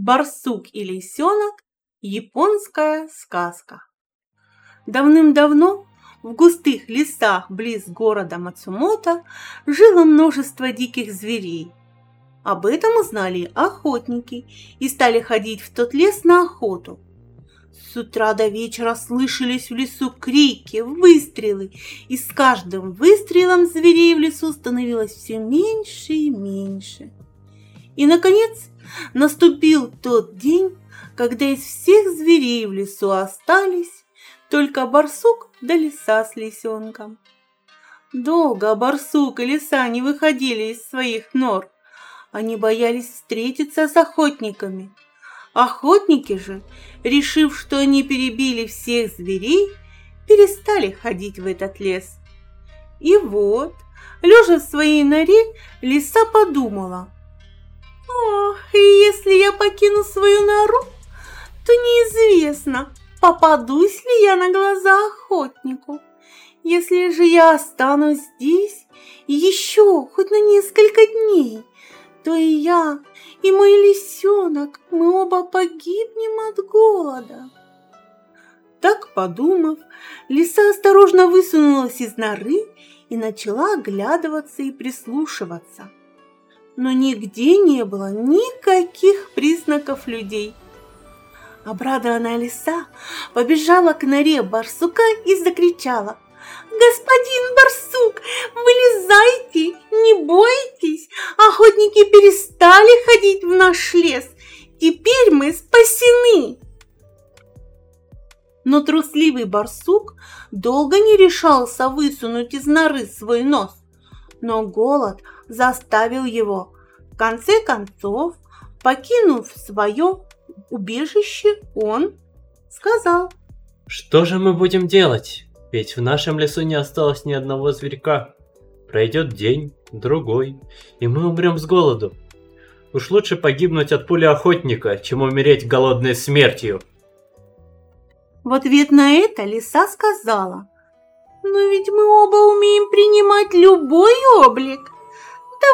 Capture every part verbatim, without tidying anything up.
«Барсук и лисенок. Японская сказка». Давным-давно в густых лесах близ города Мацумото жило множество диких зверей. Об этом узнали охотники и стали ходить в тот лес на охоту. С утра до вечера слышались в лесу крики, выстрелы, и с каждым выстрелом зверей в лесу становилось все меньше и меньше. И, наконец, наступил тот день, когда из всех зверей в лесу остались только барсук да лиса с лисенком. Долго барсук и лиса не выходили из своих нор. Они боялись встретиться с охотниками. Охотники же, решив, что они перебили всех зверей, перестали ходить в этот лес. И вот, лежа в своей норе, лиса подумала: «Ох, и если я покину свою нору, то неизвестно, попадусь ли я на глаза охотнику. Если же я останусь здесь еще хоть на несколько дней, то и я, и мой лисенок, мы оба погибнем от голода». Так подумав, лиса осторожно высунулась из норы и начала оглядываться и прислушиваться. Но нигде не было никаких признаков людей. Обрадованная лиса побежала к норе барсука и закричала: «Господин барсук, вылезайте, не бойтесь, охотники перестали ходить в наш лес, теперь мы спасены!» Но трусливый барсук долго не решался высунуть из норы свой нос, но голод заставил его. В конце концов, покинув свое убежище, он сказал: «Что же мы будем делать? Ведь в нашем лесу не осталось ни одного зверька. Пройдет день, другой, и мы умрем с голоду. Уж лучше погибнуть от пули охотника, чем умереть голодной смертью». В ответ на это лиса сказала: «Но ведь мы оба умеем принимать любой облик.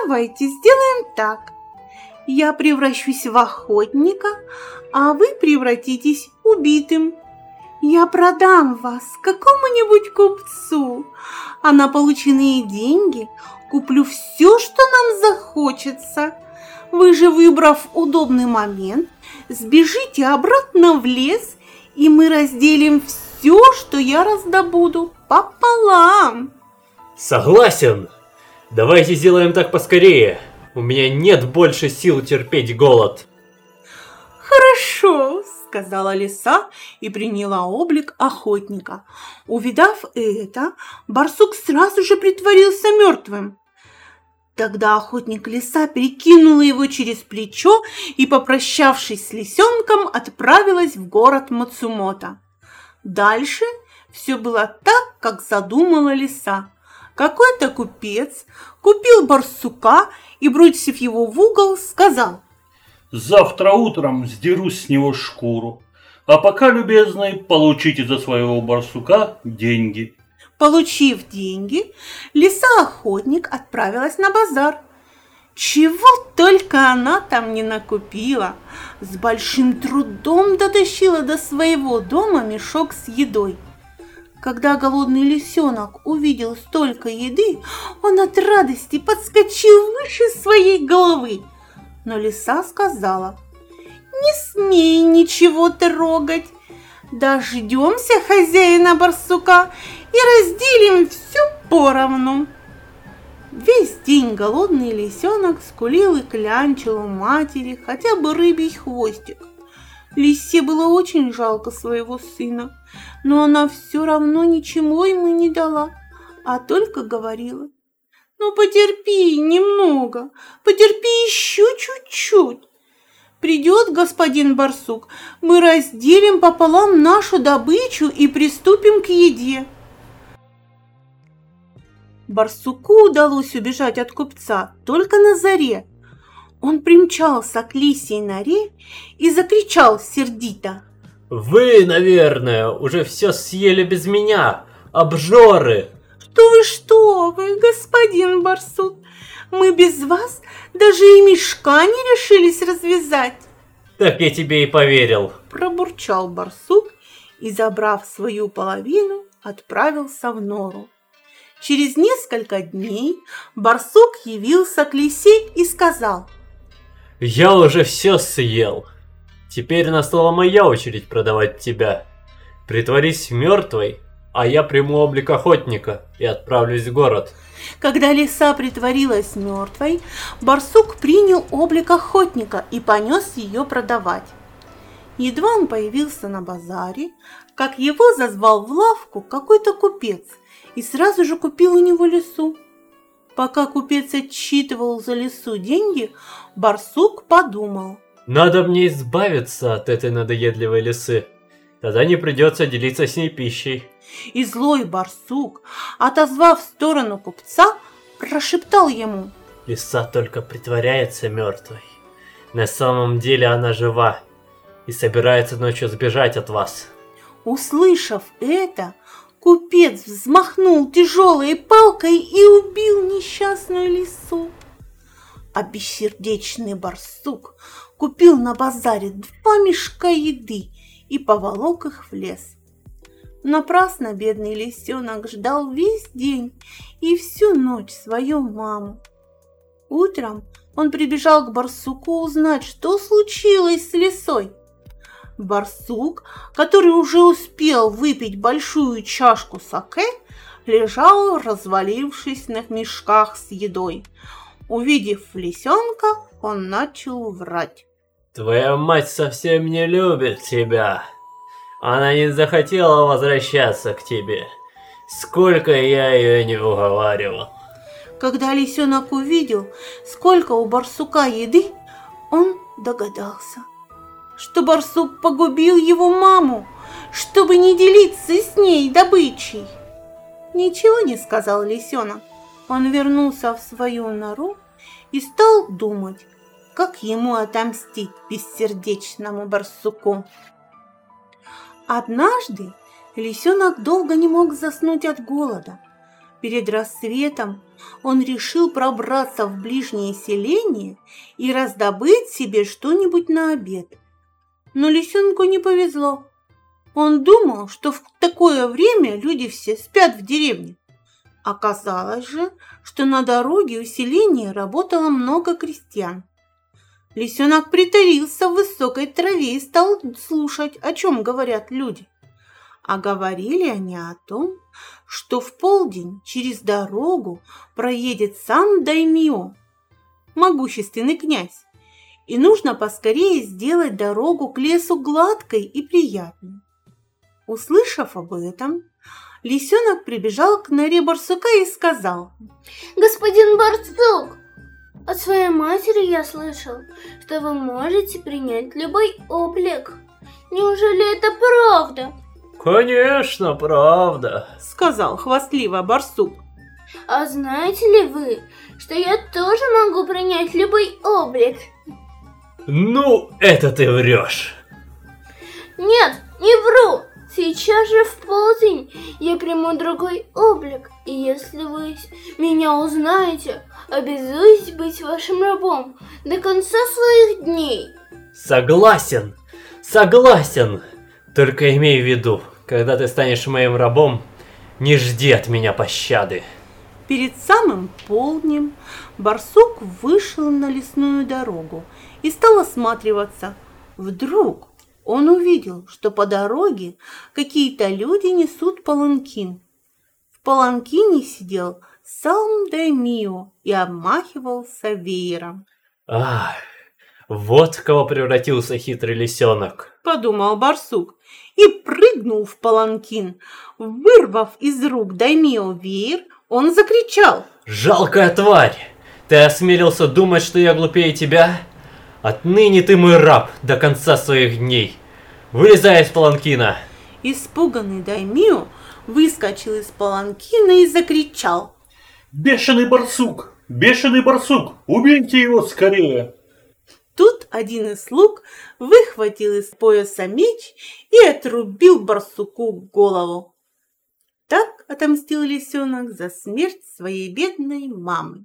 Давайте сделаем так. Я превращусь в охотника, а вы превратитесь убитым. Я продам вас какому-нибудь купцу, а на полученные деньги куплю все, что нам захочется. Вы же, выбрав удобный момент, сбежите обратно в лес, и мы разделим все, что я раздобуду, пополам». «Согласен! Давайте сделаем так поскорее. У меня нет больше сил терпеть голод». «Хорошо», — сказала лиса и приняла облик охотника. Увидав это, барсук сразу же притворился мертвым. Тогда охотник лиса перекинула его через плечо и, попрощавшись с лисенком, отправилась в город Мацумото. Дальше все было так, как задумала лиса. Какой-то купец купил барсука и, бросив его в угол, сказал: «Завтра утром сдеру с него шкуру, а пока, любезный, получите за своего барсука деньги». Получив деньги, лиса-охотник отправилась на базар. Чего только она там не накупила. С большим трудом дотащила до своего дома мешок с едой. Когда голодный лисенок увидел столько еды, он от радости подскочил выше своей головы. Но лиса сказала: «Не смей ничего трогать. Дождемся хозяина барсука и разделим все поровну». Весь день голодный лисенок скулил и клянчил у матери хотя бы рыбий хвостик. Лисе было очень жалко своего сына, но она все равно ничего ему не дала, а только говорила: «Ну, потерпи немного, потерпи еще чуть-чуть. Придет господин барсук, мы разделим пополам нашу добычу и приступим к еде». Барсуку удалось убежать от купца только на заре. Он примчался к лисьей норе и закричал сердито: «Вы, наверное, уже все съели без меня, обжоры!» «Что вы, что вы, господин барсук! Мы без вас даже и мешка не решились развязать!» Так я тебе и поверил, пробурчал барсук и, забрав свою половину, отправился в нору. Через несколько дней барсук явился к лисе и сказал: «Я уже все съел. Теперь настала моя очередь продавать тебя. Притворись мертвой, а я приму облик охотника и отправлюсь в город». Когда лиса притворилась мертвой, барсук принял облик охотника и понес ее продавать. Едва он появился на базаре, как его зазвал в лавку какой-то купец и сразу же купил у него лису. Пока купец отсчитывал за лису деньги, барсук подумал: «Надо мне избавиться от этой надоедливой лисы, тогда не придется делиться с ней пищей». И злой барсук, отозвав в сторону купца, прошептал ему: «Лиса только притворяется мертвой. На самом деле она жива и собирается ночью сбежать от вас». Услышав это, купец взмахнул тяжелой палкой и убил несчастную лису. А бессердечный барсук купил на базаре два мешка еды и поволок их в лес. Напрасно бедный лисенок ждал весь день и всю ночь свою маму. Утром он прибежал к барсуку узнать, что случилось с лисой. Барсук, который уже успел выпить большую чашку саке, лежал, развалившись на мешках с едой. Увидев лисенка, он начал врать: «Твоя мать совсем не любит тебя. Она не захотела возвращаться к тебе. Сколько я ее не уговаривал». Когда лисенок увидел, сколько у барсука еды, он догадался, что барсук погубил его маму, чтобы не делиться с ней добычей. Ничего не сказал лисенок. Он вернулся в свою нору и стал думать, как ему отомстить бессердечному барсуку. Однажды лисенок долго не мог заснуть от голода. Перед рассветом он решил пробраться в ближнее селение и раздобыть себе что-нибудь на обед. Но лисенку не повезло. Он думал, что в такое время люди все спят в деревне. Оказалось же, что на дороге у селения работало много крестьян. Лисенок притаился в высокой траве и стал слушать, о чем говорят люди. А говорили они о том, что в полдень через дорогу проедет сам Даймио, могущественный князь, и нужно поскорее сделать дорогу к лесу гладкой и приятной. Услышав об этом, лисенок прибежал к норе барсука и сказал: «Господин барсук, от своей матери я слышал, что вы можете принять любой облик. Неужели это правда?» «Конечно, правда», — сказал хвастливо барсук. «А знаете ли вы, что я тоже могу принять любой облик?» «Ну, это ты врешь!» «Нет, не вру! Сейчас же в полдень я приму другой облик, и если вы меня узнаете, обязуюсь быть вашим рабом до конца своих дней». «Согласен, согласен. Только имей в виду, когда ты станешь моим рабом, не жди от меня пощады». Перед самым полднем барсук вышел на лесную дорогу и стал осматриваться. Вдруг он увидел, что по дороге какие-то люди несут паланкин. В паланкине сидел сам Даймио и обмахивался веером. «Ах, вот в кого превратился хитрый лисенок», — подумал барсук и прыгнул в паланкин. Вырвав из рук Даймио веер, он закричал: «Жалкая тварь! Ты осмелился думать, что я глупее тебя? Отныне ты мой раб до конца своих дней! Вылезай из паланкина!» Испуганный Даймио выскочил из паланкина и закричал: «Бешеный барсук! Бешеный барсук! Убейте его скорее!» Тут один из слуг выхватил из пояса меч и отрубил барсуку голову. Так отомстил лисенок за смерть своей бедной мамы.